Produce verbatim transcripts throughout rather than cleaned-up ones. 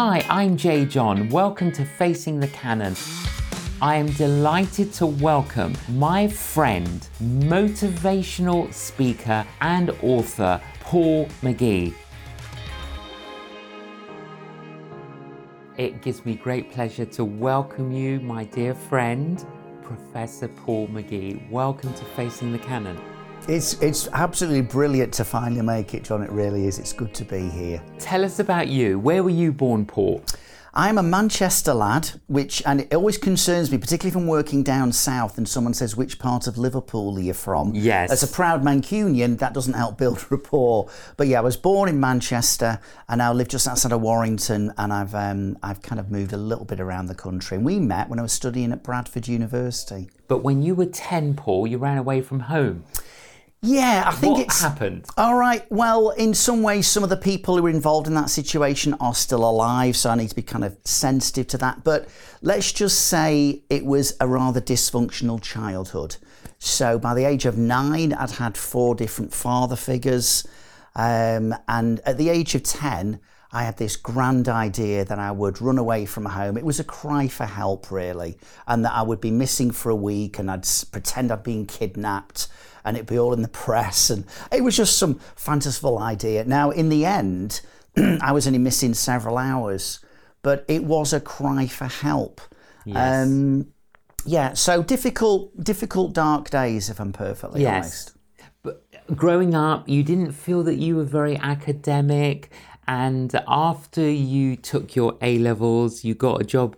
Hi, I'm J. John. Welcome to Facing the Canon. I am delighted to welcome my friend, motivational speaker and author, Paul McGee. It gives me great pleasure to welcome you, my dear friend, Professor Paul McGee. Welcome to Facing the Canon. It's, it's absolutely brilliant to finally make it, John, it really is. It's good to be here. Tell us about you. Where were you born, Paul? I'm a Manchester lad, which, and it always concerns me, particularly from working down south and someone says, which part of Liverpool are you from? Yes. As a proud Mancunian, that doesn't help build rapport. But yeah, I was born in Manchester and now live just outside of Warrington, and I've, um, I've kind of moved a little bit around the country. And we met when I was studying at Bradford University. But when you were ten, Paul, you ran away from home. Yeah, I think what it's... What happened? All right, well, in some ways, some of the people who were involved in that situation are still alive, so I need to be kind of sensitive to that. But let's just say it was a rather dysfunctional childhood. So by the age of nine, I'd had four different father figures. Um, and at the age of ten, I had this grand idea that I would run away from home. It was a cry for help, really, and that I would be missing for a week and I'd pretend I'd been kidnapped and it'd be all in the press. And it was just some fanciful idea. Now, in the end, I was only missing several hours, but it was a cry for help. Yes. Um, yeah, so difficult, difficult dark days, if I'm perfectly yes. honest. But growing up, you didn't feel that you were very academic. And after you took your A-levels, you got a job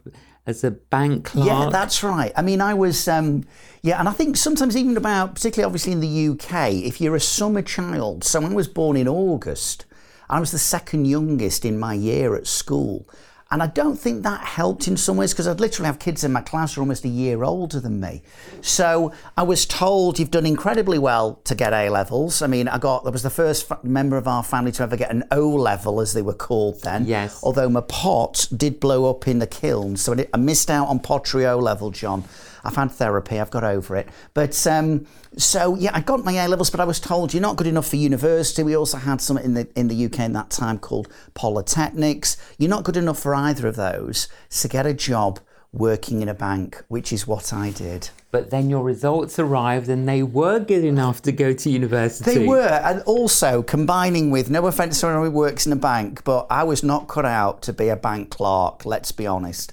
as a bank clerk. Yeah, that's right. I mean, I was, um, yeah, and I think sometimes even about, particularly obviously in the U K, if you're a summer child, so I was born in August, I was the second youngest in my year at school. And I don't think that helped in some ways, because I'd literally have kids in my class who are almost a year older than me. So I was told, you've done incredibly well to get A-levels. I mean, I got, I was the first fa- member of our family to ever get an O-level, as they were called then. Yes. Although my pot did blow up in the kiln, so I, did, I missed out on pottery O-level, John. I've had therapy, I've got over it. But um, so, yeah, I got my A-levels, but I was told you're not good enough for university. We also had some in the in the U K in that time called polytechnics. You're not good enough for either of those, so get a job working in a bank, which is what I did. But then your results arrived and they were good enough to go to university. They were, and also combining with, no offence to anyone who works in a bank, but I was not cut out to be a bank clerk, let's be honest.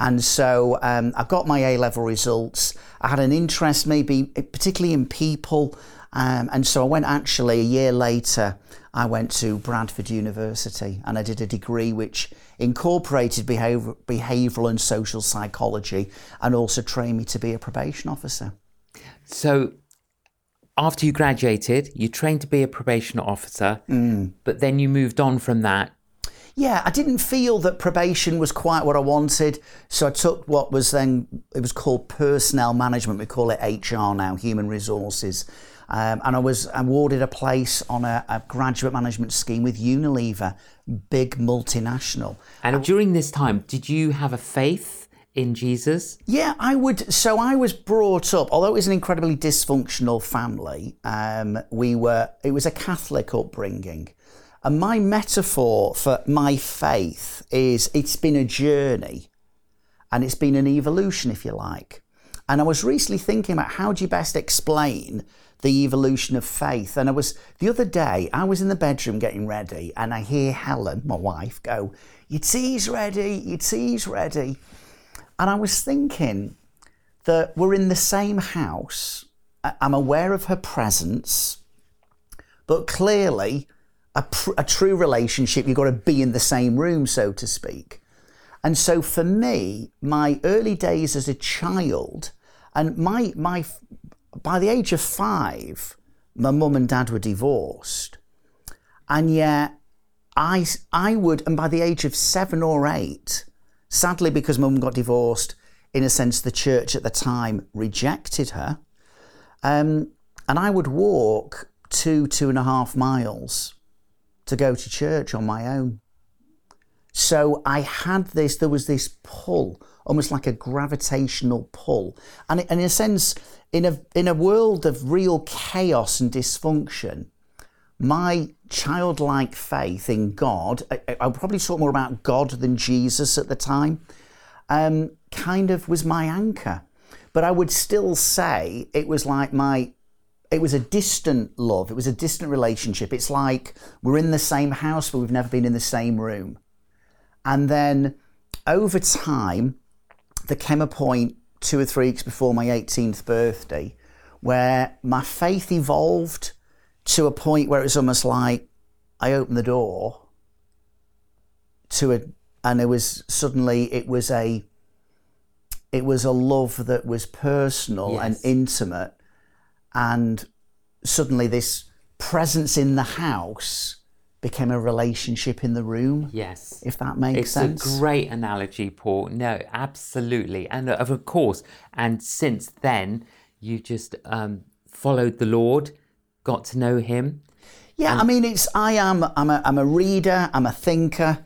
And so um, I got my A-level results. I had an interest maybe particularly in people. Um, and so I went actually a year later, I went to Bradford University and I did a degree which incorporated behavior, behavioural and social psychology, and also trained me to be a probation officer. So after you graduated, you trained to be a probation officer, mm. but then you moved on from that. Yeah, I didn't feel that probation was quite what I wanted, so I took what was then, it was called personnel management, we call it H R now, human resources, um, and I was awarded a place on a, a graduate management scheme with Unilever, big multinational. And during this time, did you have a faith in Jesus? Yeah, I would, so I was brought up, although it was an incredibly dysfunctional family, um, we were, it was a Catholic upbringing. And my metaphor for my faith is it's been a journey and it's been an evolution, if you like. And I was recently thinking about how do you best explain the evolution of faith? And I was, the other day, I was in the bedroom getting ready and I hear Helen, my wife, go, your tea's ready, your tea's ready. And I was thinking that we're in the same house. I'm aware of her presence, but clearly, A, pr- a true relationship, you've got to be in the same room, so to speak. And so for me, my early days as a child, and my my by the age of five, my mum and dad were divorced. And yet I, I would, and by the age of seven or eight, sadly because mum got divorced, in a sense the church at the time rejected her. Um, and I would walk two, two and a half miles to go to church on my own. So I had this, there was this pull, almost like a gravitational pull. And in a sense, in a in a world of real chaos and dysfunction, my childlike faith in God, I, I probably talk more about God than Jesus at the time, um, kind of was my anchor. But I would still say it was like my, it was a distant love. It was a distant relationship. It's like we're in the same house, but we've never been in the same room. And then over time, there came a point two or three weeks before my eighteenth birthday where my faith evolved to a point where it was almost like I opened the door to a, and it was suddenly, it was a, it was a love that was personal, yes, and intimate. And suddenly this presence in the house became a relationship in the room. Yes. If that makes it's sense. It's a great analogy, Paul. No, absolutely. And of course, and since then, you just um, followed the Lord, got to know him. Yeah, and- I mean, it's, I am, I'm a, I'm a reader, I'm a thinker.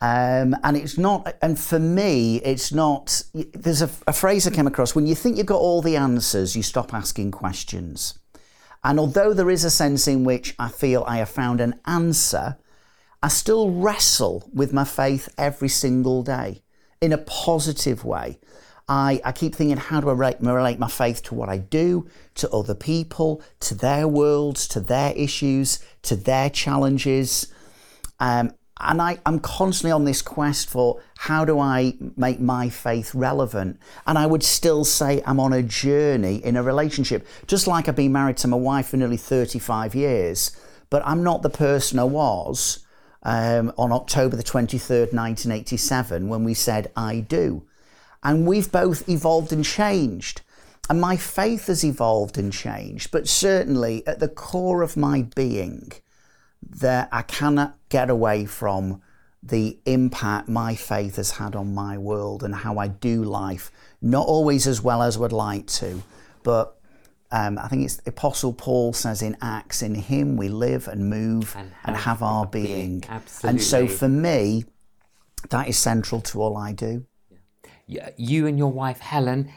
Um, and it's not, and for me, it's not, there's a, a phrase I came across, when you think you've got all the answers, you stop asking questions. And although there is a sense in which I feel I have found an answer, I still wrestle with my faith every single day in a positive way. I, I keep thinking, how do I relate, relate my faith to what I do, to other people, to their worlds, to their issues, to their challenges. Um, And I, I'm constantly on this quest for how do I make my faith relevant? And I would still say I'm on a journey in a relationship, just like I've been married to my wife for nearly thirty-five years, but I'm not the person I was um, on October the twenty-third, nineteen eighty-seven, when we said, I do. And we've both evolved and changed. And my faith has evolved and changed, but certainly at the core of my being, that I cannot get away from the impact my faith has had on my world and how I do life. Not always as well as I would like to, but um, I think it's the Apostle Paul says in Acts, in him we live and move and have, and have our being. being. Absolutely. And so for me, that is central to all I do. Yeah. You and your wife, Helen,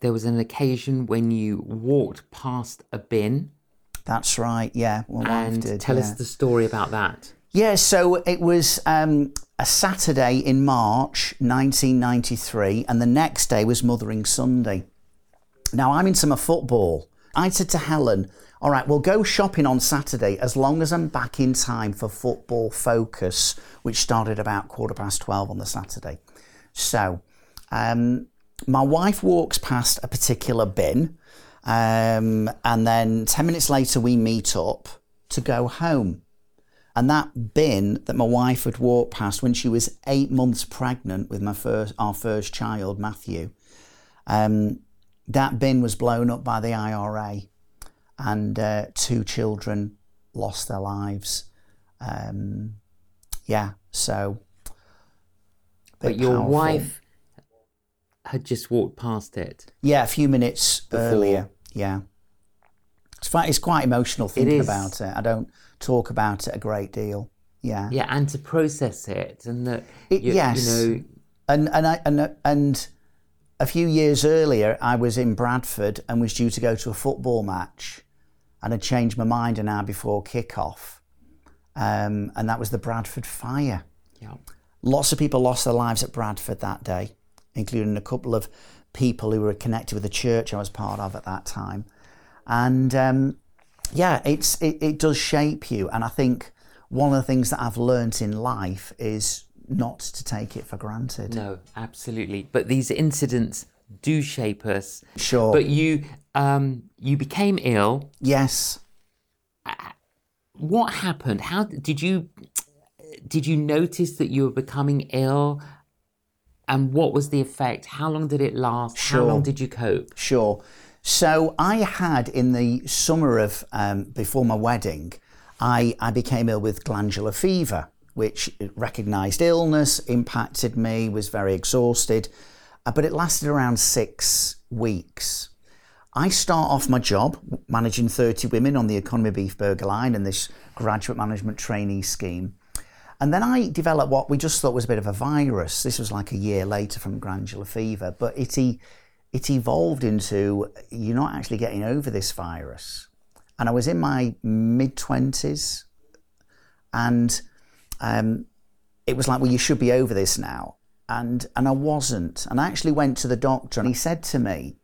there was an occasion when you walked past a bin. That's right, yeah. And did, tell yeah. us the story about that. Yeah, so it was um, a Saturday in March nineteen ninety-three, and the next day was Mothering Sunday. Now, I'm into my football. I said to Helen, all right, we'll go shopping on Saturday as long as I'm back in time for football focus, which started about quarter past twelve on the Saturday. So um, my wife walks past a particular bin, Um, and then ten minutes later, we meet up to go home. And that bin that my wife had walked past when she was eight months pregnant with my first, our first child, Matthew, um, that bin was blown up by the I R A and uh, two children lost their lives. Um, yeah, so. But your powerful. wife had just walked past it. Yeah, a few minutes before. earlier. Yeah, it's, it's quite emotional thinking it about it. I don't talk about it a great deal. Yeah, yeah, and to process it and that. Yes, you know, and and I, and and a few years earlier, I was in Bradford and was due to go to a football match, and I changed my mind an hour before kickoff, um, and that was the Bradford fire. Yeah, lots of people lost their lives at Bradford that day, including a couple of people who were connected with the church I was part of at that time. And um, yeah, it's it, it does shape you. And I think one of the things that I've learnt in life is not to take it for granted. No, absolutely. But these incidents do shape us. Sure. But you um, you became ill. Yes. What happened? How did you did you notice that you were becoming ill? And what was the effect? How long did it last? Sure. How long did you cope? Sure. So I had in the summer of, um, before my wedding, I, I became ill with glandular fever, which recognised illness, impacted me, was very exhausted, uh, but it lasted around six weeks. I start off my job managing thirty women on the Economy Beef Burger line and this graduate management trainee scheme. And then I developed what we just thought was a bit of a virus. This was like a year later from glandular fever, but it, e- it evolved into, you're not actually getting over this virus. and I was in my mid-twenties, and um, it was like, well, you should be over this now. And and I wasn't. And I actually went to the doctor, and he said to me,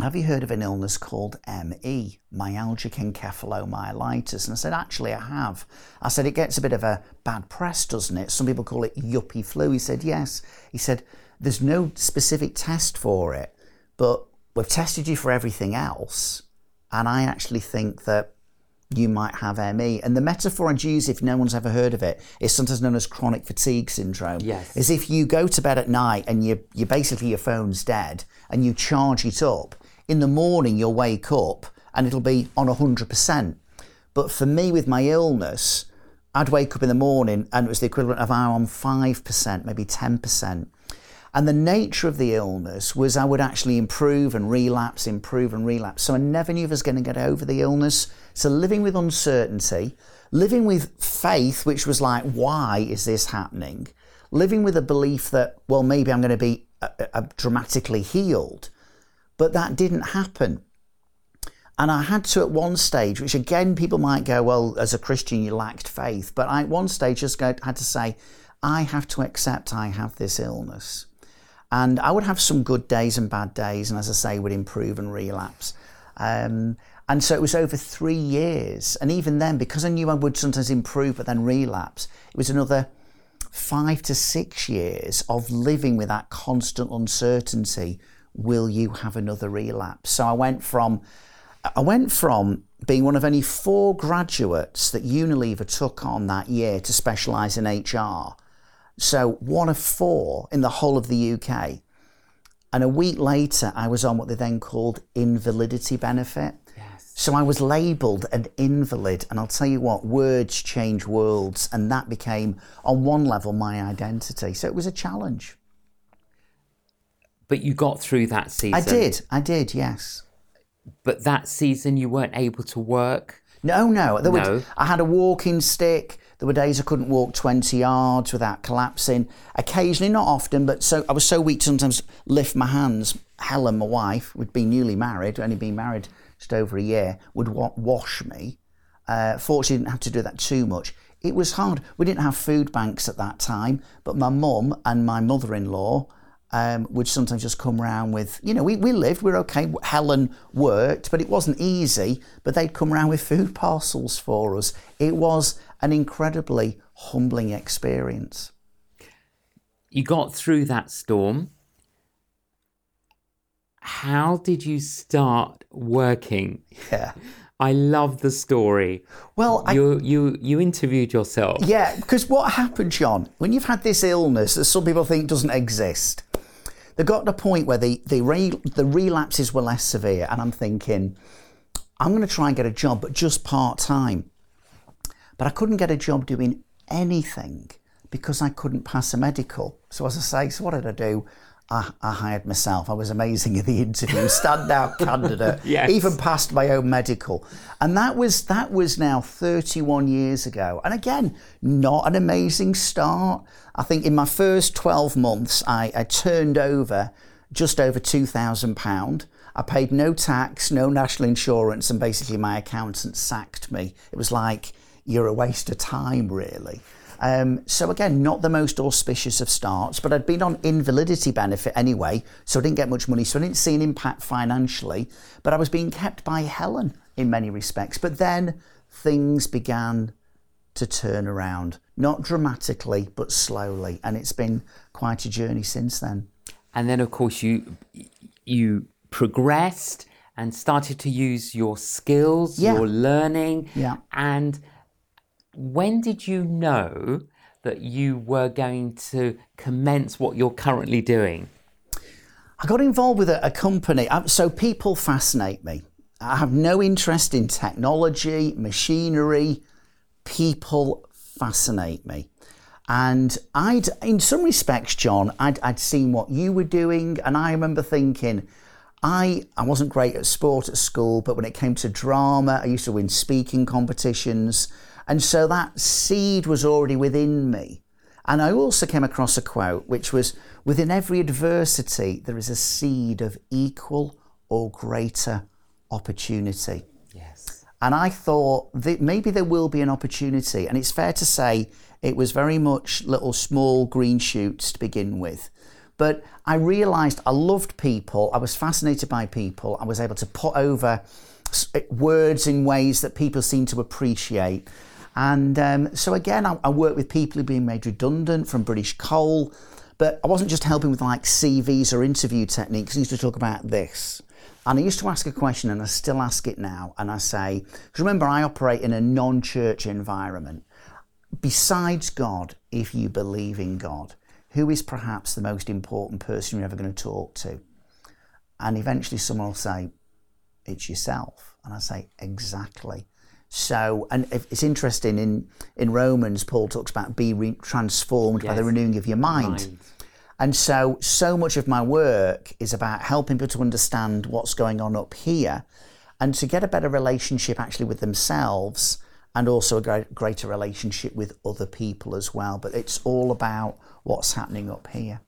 have you heard of an illness called M E, myalgic encephalomyelitis? And I said, actually, I have. I said, it gets a bit of a bad press, doesn't it? Some people call it yuppie flu. He said, yes. He said, there's no specific test for it, but we've tested you for everything else. And I actually think that you might have M E. And the metaphor I'd use, if no one's ever heard of it, is sometimes known as chronic fatigue syndrome. Yes. As if you go to bed at night and you, you basically, your phone's dead and you charge it up. In the morning, you'll wake up and it'll be on one hundred percent. But for me, with my illness, I'd wake up in the morning and it was the equivalent of I'm on five percent, maybe ten percent. And the nature of the illness was I would actually improve and relapse, improve and relapse. So I never knew if I was going to get over the illness. So living with uncertainty, living with faith, which was like, why is this happening? Living with a belief that, well, maybe I'm going to be uh, uh, dramatically healed. But that didn't happen. And I had to at one stage, which again, people might go, well, as a Christian, you lacked faith. But I at one stage just had to say, I have to accept I have this illness. And I would have some good days and bad days, and as I say, would improve and relapse. Um, and so it was over three years. And even then, because I knew I would sometimes improve but then relapse, it was another five to six years of living with that constant uncertainty. Will you have another relapse? So I went from, I went from being one of only four graduates that Unilever took on that year to specialise in H R. So one of four in the whole of the U K. And a week later, I was on what they then called invalidity benefit. Yes. So I was labelled an invalid. And I'll tell you what, words change worlds. And that became, on one level, my identity. So it was a challenge. But you got through that season. I did. I did, yes. But that season, you weren't able to work? No, no. There no. Were, I had a walking stick. There were days I couldn't walk twenty yards without collapsing. Occasionally, not often, but so I was so weak to sometimes lift my hands. Helen, my wife, would be newly married, only been married just over a year, would wa- wash me. Uh, fortunately, didn't have to do that too much. It was hard. We didn't have food banks at that time, but my mum and my mother-in-law um, would sometimes just come round with, you know, we, we lived, we were okay. Helen worked, but it wasn't easy, but they'd come round with food parcels for us. It was an incredibly humbling experience. You got through that storm. How did you start working? Yeah. I love the story. Well, you, I, you, you interviewed yourself. Yeah, because what happened, John, when you've had this illness that some people think doesn't exist, they got to a point where the, the, re, the relapses were less severe. And I'm thinking, I'm going to try and get a job, but just part-time. But I couldn't get a job doing anything because I couldn't pass a medical. So as I say, so what did I do? I, I hired myself. I was amazing in the interview, standout candidate, yes. Even passed my own medical. And that was that was now thirty-one years ago. And again, not an amazing start. I think in my first twelve months, I, I turned over just over two thousand pounds. I paid no tax, no national insurance, and basically my accountant sacked me. It was like, you're a waste of time, really. Um, so again, not the most auspicious of starts, but I'd been on invalidity benefit anyway, so I didn't get much money, so I didn't see an impact financially, but I was being kept by Helen in many respects. But then things began to turn around, not dramatically, but slowly, and it's been quite a journey since then. And then, of course, you you progressed and started to use your skills, yeah. your learning, yeah. and... When did you know that you were going to commence what you're currently doing? I got involved with a, a company. I, so people fascinate me. I have no interest in technology, machinery. People fascinate me. And I'd, in some respects, John, I'd, I'd seen what you were doing. And I remember thinking, I, I wasn't great at sport at school, but when it came to drama, I used to win speaking competitions. And so that seed was already within me. And I also came across a quote, which was, within every adversity, there is a seed of equal or greater opportunity. Yes. And I thought that maybe there will be an opportunity. And it's fair to say it was very much little small green shoots to begin with. But I realised I loved people. I was fascinated by people. I was able to put over words in ways that people seem to appreciate. And um, so again, I, I worked with people who've been made redundant from British Coal, but I wasn't just helping with like C Vs or interview techniques. I used to talk about this. And I used to ask a question, and I still ask it now. And I say, because remember, I operate in a non-church environment. Besides God, if you believe in God, who is perhaps the most important person you're ever going to talk to? And eventually someone will say, it's yourself. And I say, exactly. So, and it's interesting, in, in Romans, Paul talks about be re- transformed yes. by the renewing of your mind. mind. And so, so much of my work is about helping people to understand what's going on up here and to get a better relationship actually with themselves and also a greater relationship with other people as well. But it's all about what's happening up here.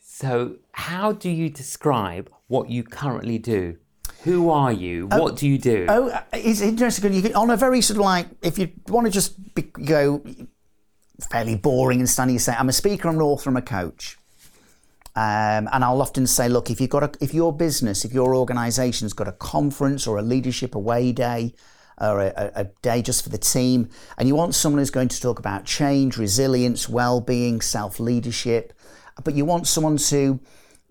So how do you describe what you currently do? Who are you? Oh, what do you do? Oh, it's interesting. You can, on a very sort of like, if you want to just be, go fairly boring and standing, you say, I'm a speaker, I'm an author, I'm a coach. Um, and I'll often say, look, if you've got a, if your business, if your organisation's got a conference or a leadership away day, or a, a day just for the team, and you want someone who's going to talk about change, resilience, well-being, self-leadership, but you want someone to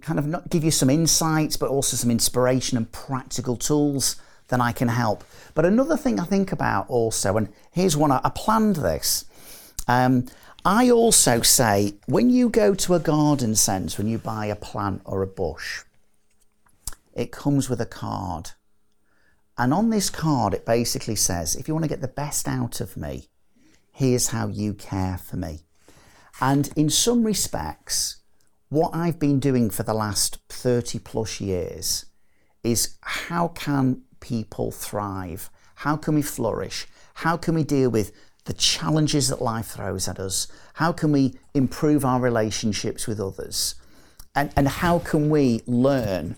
kind of not give you some insights, but also some inspiration and practical tools, then I can help. But another thing I think about also, and here's one, I, I planned this. Um, I also say, when you go to a garden centre, when you buy a plant or a bush, it comes with a card. And on this card, it basically says, if you want to get the best out of me, here's how you care for me. And in some respects, what I've been doing for the last thirty plus years is, how can people thrive? How can we flourish? How can we deal with the challenges that life throws at us? How can we improve our relationships with others? And, and how can we learn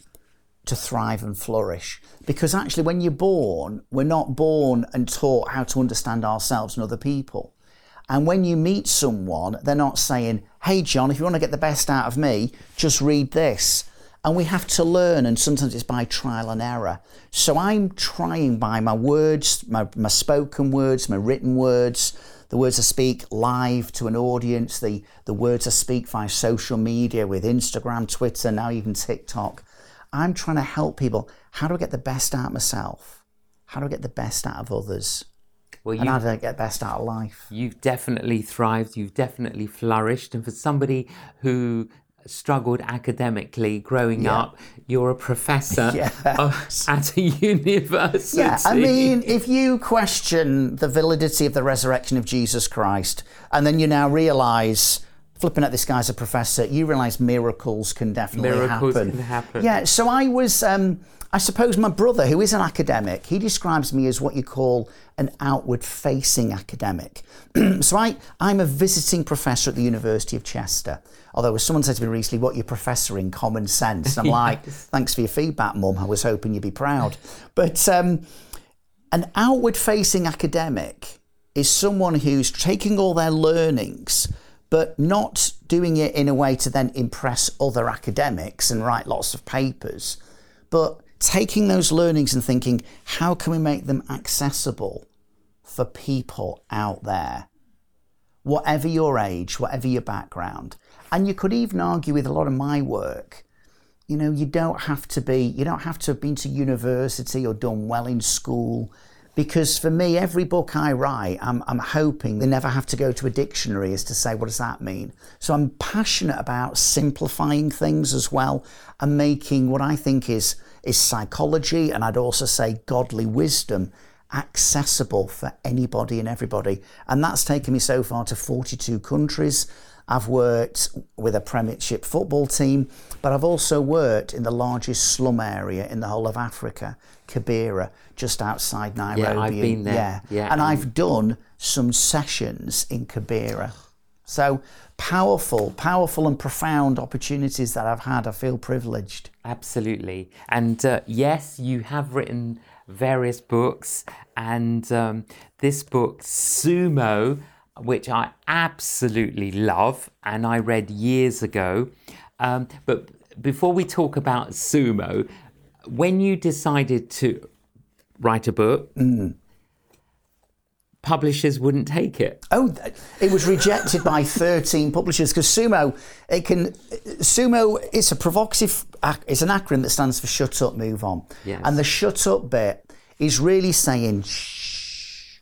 to thrive and flourish? Because actually when you're born, we're not born and taught how to understand ourselves and other people. And when you meet someone, they're not saying, hey, John, if you want to get the best out of me, just read this. And we have to learn, and sometimes it's by trial and error. So I'm trying by my words, my, my spoken words, my written words, the words I speak live to an audience, the, the words I speak via social media with Instagram, Twitter, now even TikTok. I'm trying to help people. How do I get the best out of myself? How do I get the best out of others? Well, you, and how do I get best out of life? You've definitely thrived, you've definitely flourished. And for somebody who struggled academically growing yeah. up, you're a professor yes. of, at a university. Yeah, I mean, if you question the validity of the resurrection of Jesus Christ, and then you now realise, flipping at this guy as a professor, you realise miracles can definitely miracles happen. Miracles can happen. Yeah, so I was... Um, I suppose my brother, who is an academic, he describes me as what you call an outward-facing academic. So I, I'm a visiting professor at the University of Chester. Although someone said to me recently, what, you're professoring common sense? And I'm like, thanks for your feedback, Mum. I was hoping you'd be proud. But um, an outward-facing academic is someone who's taking all their learnings but not doing it in a way to then impress other academics and write lots of papers, but taking those learnings and thinking, how can we make them accessible for people out there, whatever your age, whatever your background? And you could even argue with a lot of my work, you know, you don't have to be, you don't have to have been to university or done well in school, because for me, every book I write, I'm, I'm hoping they never have to go to a dictionary as to say, what does that mean? So I'm passionate about simplifying things as well and making what I think is is psychology, and I'd also say godly wisdom, accessible for anybody and everybody. And that's taken me so far to forty-two countries. I've worked with a Premiership football team, but I've also worked in the largest slum area in the whole of Africa, Kibera, just outside Nairobi. Yeah, I've been there. Yeah, yeah. And, and I've done some sessions in Kibera. So powerful, powerful and profound opportunities that I've had. I feel privileged. Absolutely. And uh, yes, you have written various books, and um, this book, SUMO, which I absolutely love and I read years ago. Um, but before we talk about SUMO, when you decided to write a book, mm. publishers wouldn't take it. Oh, it was rejected by thirteen publishers because SUMO, it can, SUMO, it's a provocative, it's an acronym that stands for shut up, move on. Yes. And the shut up bit is really saying, shh,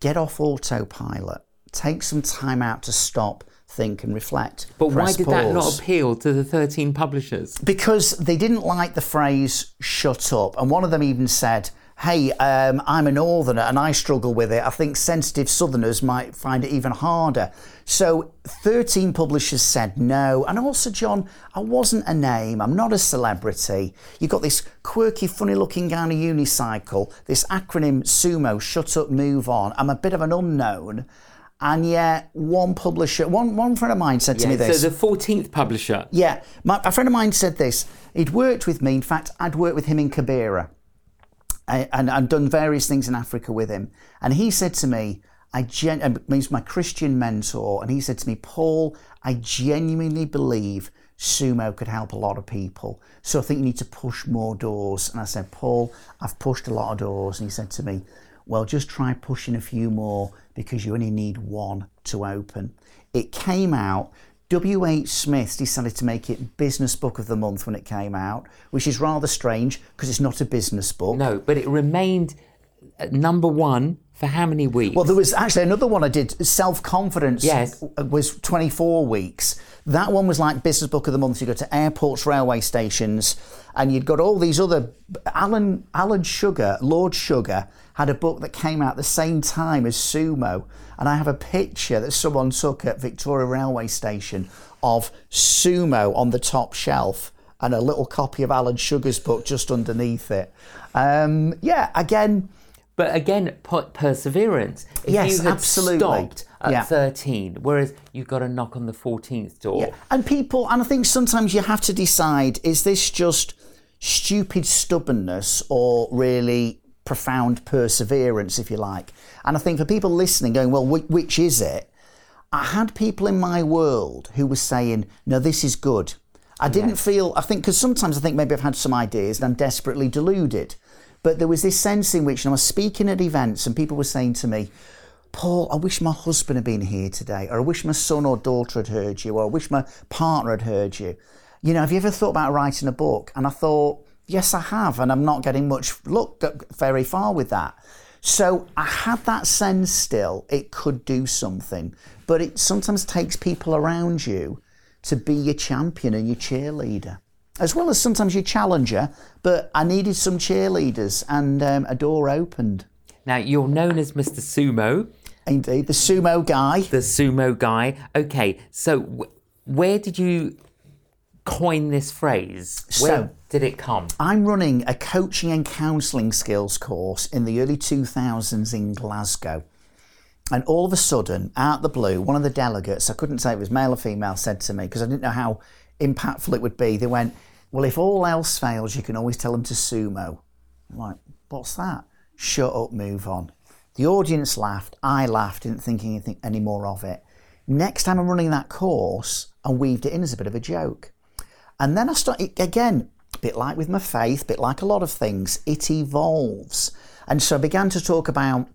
get off autopilot, take some time out to stop, think and reflect. But why did pause. That not appeal to the thirteen publishers? Because they didn't like the phrase shut up, and one of them even said, hey, um, I'm a northerner and I struggle with it. I think sensitive southerners might find it even harder. So thirteen publishers said no. And also, John, I wasn't a name. I'm not a celebrity. You've got this quirky, funny looking guy on a unicycle, this acronym SUMO, shut up, move on. I'm a bit of an unknown. And yet one publisher, one, one friend of mine said yeah, to me this. So the fourteenth publisher. Yeah. My, a friend of mine said this. He'd worked with me. In fact, I'd worked with him in Kibera. And I've done various things in Africa with him. And he said to me, I gen- he's my Christian mentor. And he said to me, Paul, I genuinely believe SUMO could help a lot of people. So I think you need to push more doors. And I said, Paul, I've pushed a lot of doors. And he said to me, well, just try pushing a few more because you only need one to open. It came out. W H. Smith decided to make it Business Book of the Month when it came out, which is rather strange because it's not a business book. No, but it remained at number one for how many weeks? Well, there was actually another one I did, Self-Confidence, yes. was twenty-four weeks. That one was like Business Book of the Month. You go to airports, railway stations, and you'd got all these other... Alan, Alan Sugar, Lord Sugar, had a book that came out at the same time as SUMO. And I have a picture that someone took at Victoria Railway Station of SUMO on the top shelf and a little copy of Alan Sugar's book just underneath it. Um, yeah, again... But again, perseverance. If yes, you had absolutely. Stopped at yeah. thirteen, whereas you've got to knock on the fourteenth door. Yeah. And people, and I think sometimes you have to decide, is this just stupid stubbornness or really profound perseverance, if you like? And I think for people listening going, well, wh- which is it? I had people in my world who were saying, no, this is good. I didn't yes. feel, I think, because sometimes I think maybe I've had some ideas and I'm desperately deluded. But there was this sense in which, and I was speaking at events and people were saying to me, Paul, I wish my husband had been here today, or I wish my son or daughter had heard you, or I wish my partner had heard you. You know, have you ever thought about writing a book? And I thought, yes, I have. And I'm not getting much look very far with that. So I had that sense still, it could do something. But it sometimes takes people around you to be your champion and your cheerleader, as well as sometimes your challenger, but I needed some cheerleaders and um, a door opened. Now, you're known as Mister SUMO. Indeed, the SUMO guy. The SUMO guy. Okay, so w- where did you coin this phrase? Where so, did it come? I'm running a coaching and counselling skills course in the early two thousands in Glasgow. And all of a sudden, out of the blue, one of the delegates, I couldn't say it was male or female, said to me, because I didn't know how impactful it would be, they went, well, if all else fails, you can always tell them to SUMO. I'm like, what's that? Shut up, move on. The audience laughed, I laughed, didn't think anything any more of it. Next time I'm running that course, I weaved it in as a bit of a joke. And then I started, again, a bit like with my faith, a bit like a lot of things, it evolves. And so I began to talk about,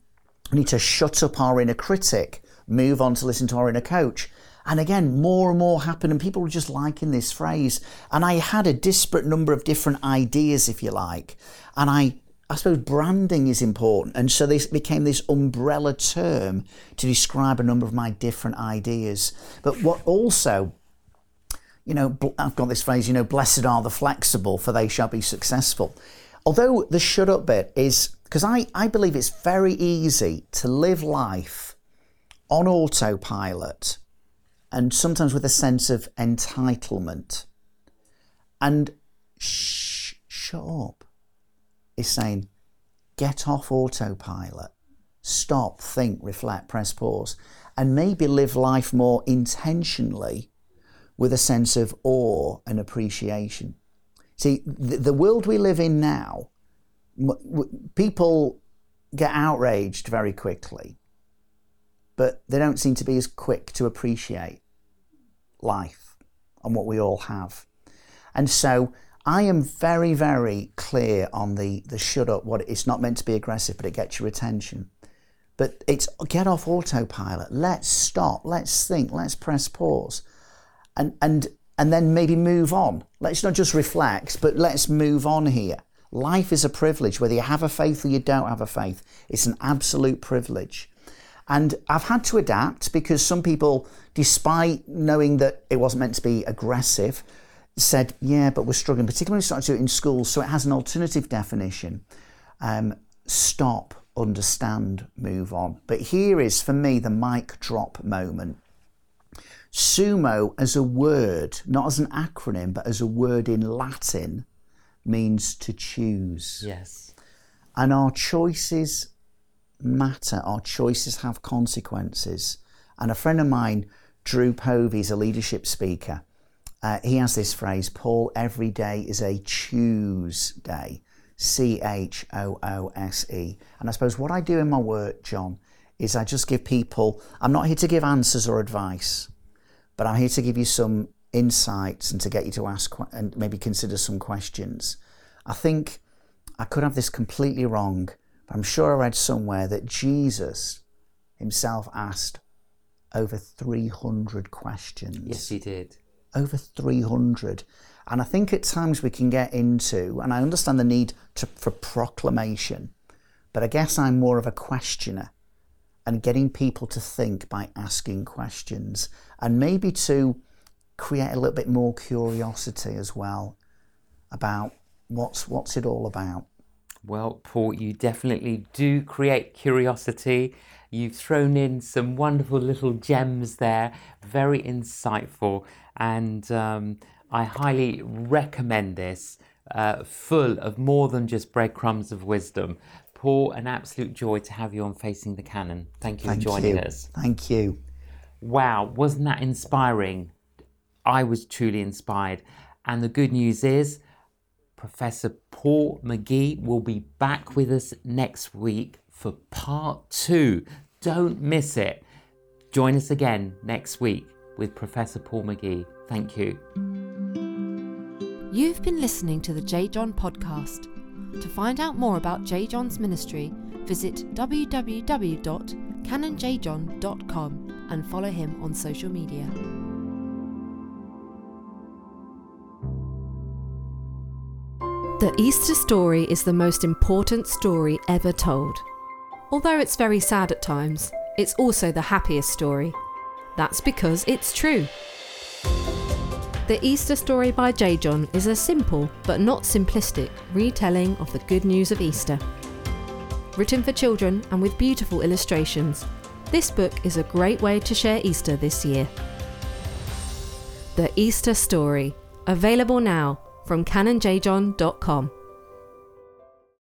we need to shut up our inner critic, move on to listen to our inner coach. And again, more and more happened and people were just liking this phrase. And I had a disparate number of different ideas, if you like. And I, I suppose branding is important. And so this became this umbrella term to describe a number of my different ideas. But what also, you know, I've got this phrase, you know, blessed are the flexible, for they shall be successful. Although the shut up bit is, because I, I believe it's very easy to live life on autopilot and sometimes with a sense of entitlement. And shh, shut up is saying, get off autopilot, stop, think, reflect, press pause, and maybe live life more intentionally with a sense of awe and appreciation. See, the, the world we live in now, people get outraged very quickly, but they don't seem to be as quick to appreciate life and what we all have. And so I am very, very clear on the, the shut up, what it's not meant to be aggressive, but it gets your attention. But it's get off autopilot, let's stop, let's think, let's press pause, and and and then maybe move on. Let's not just reflect, but let's move on here. Life is a privilege, whether you have a faith or you don't have a faith. It's an absolute privilege. And I've had to adapt because some people, despite knowing that it wasn't meant to be aggressive, said, yeah, but we're struggling, particularly when we started to do it in school, so it has an alternative definition. Um, stop, understand, move on. But here is, for me, the mic drop moment. SUMO as a word, not as an acronym, but as a word in Latin, means to choose. Yes. And our choices matter. Our choices have consequences. And a friend of mine, Drew Povey, is a leadership speaker. Uh, he has this phrase, Paul, every day is a choose day. C H O O S E. And I suppose what I do in my work, John, is I just give people, I'm not here to give answers or advice, but I'm here to give you some insights and to get you to ask and maybe consider some questions. I think I could have this completely wrong, but I'm sure I read somewhere that Jesus himself asked over three hundred questions. Yes, he did. Over three hundred. And I think at times we can get into, and I understand the need to, for proclamation, but I guess I'm more of a questioner and getting people to think by asking questions and maybe to create a little bit more curiosity as well about what's what's it all about. Well, Paul, you definitely do create curiosity. You've thrown in some wonderful little gems there, very insightful, and um, I highly recommend this, uh, full of more than just breadcrumbs of wisdom. Paul, an absolute joy to have you on Facing the Canon. Thank you for joining us. Thank you. Wow, wasn't that inspiring? I was truly inspired. And the good news is Professor Paul McGee will be back with us next week for part two. Don't miss it. Join us again next week with Professor Paul McGee. Thank you. You've been listening to the J. John podcast. To find out more about J. John's ministry, visit w w w dot canon j john dot com and follow him on social media. The Easter story is the most important story ever told. Although it's very sad at times, it's also the happiest story. That's because it's true. The Easter Story by J. John is a simple, but not simplistic, retelling of the good news of Easter. Written for children and with beautiful illustrations, this book is a great way to share Easter this year. The Easter Story, available now from canon j john dot com.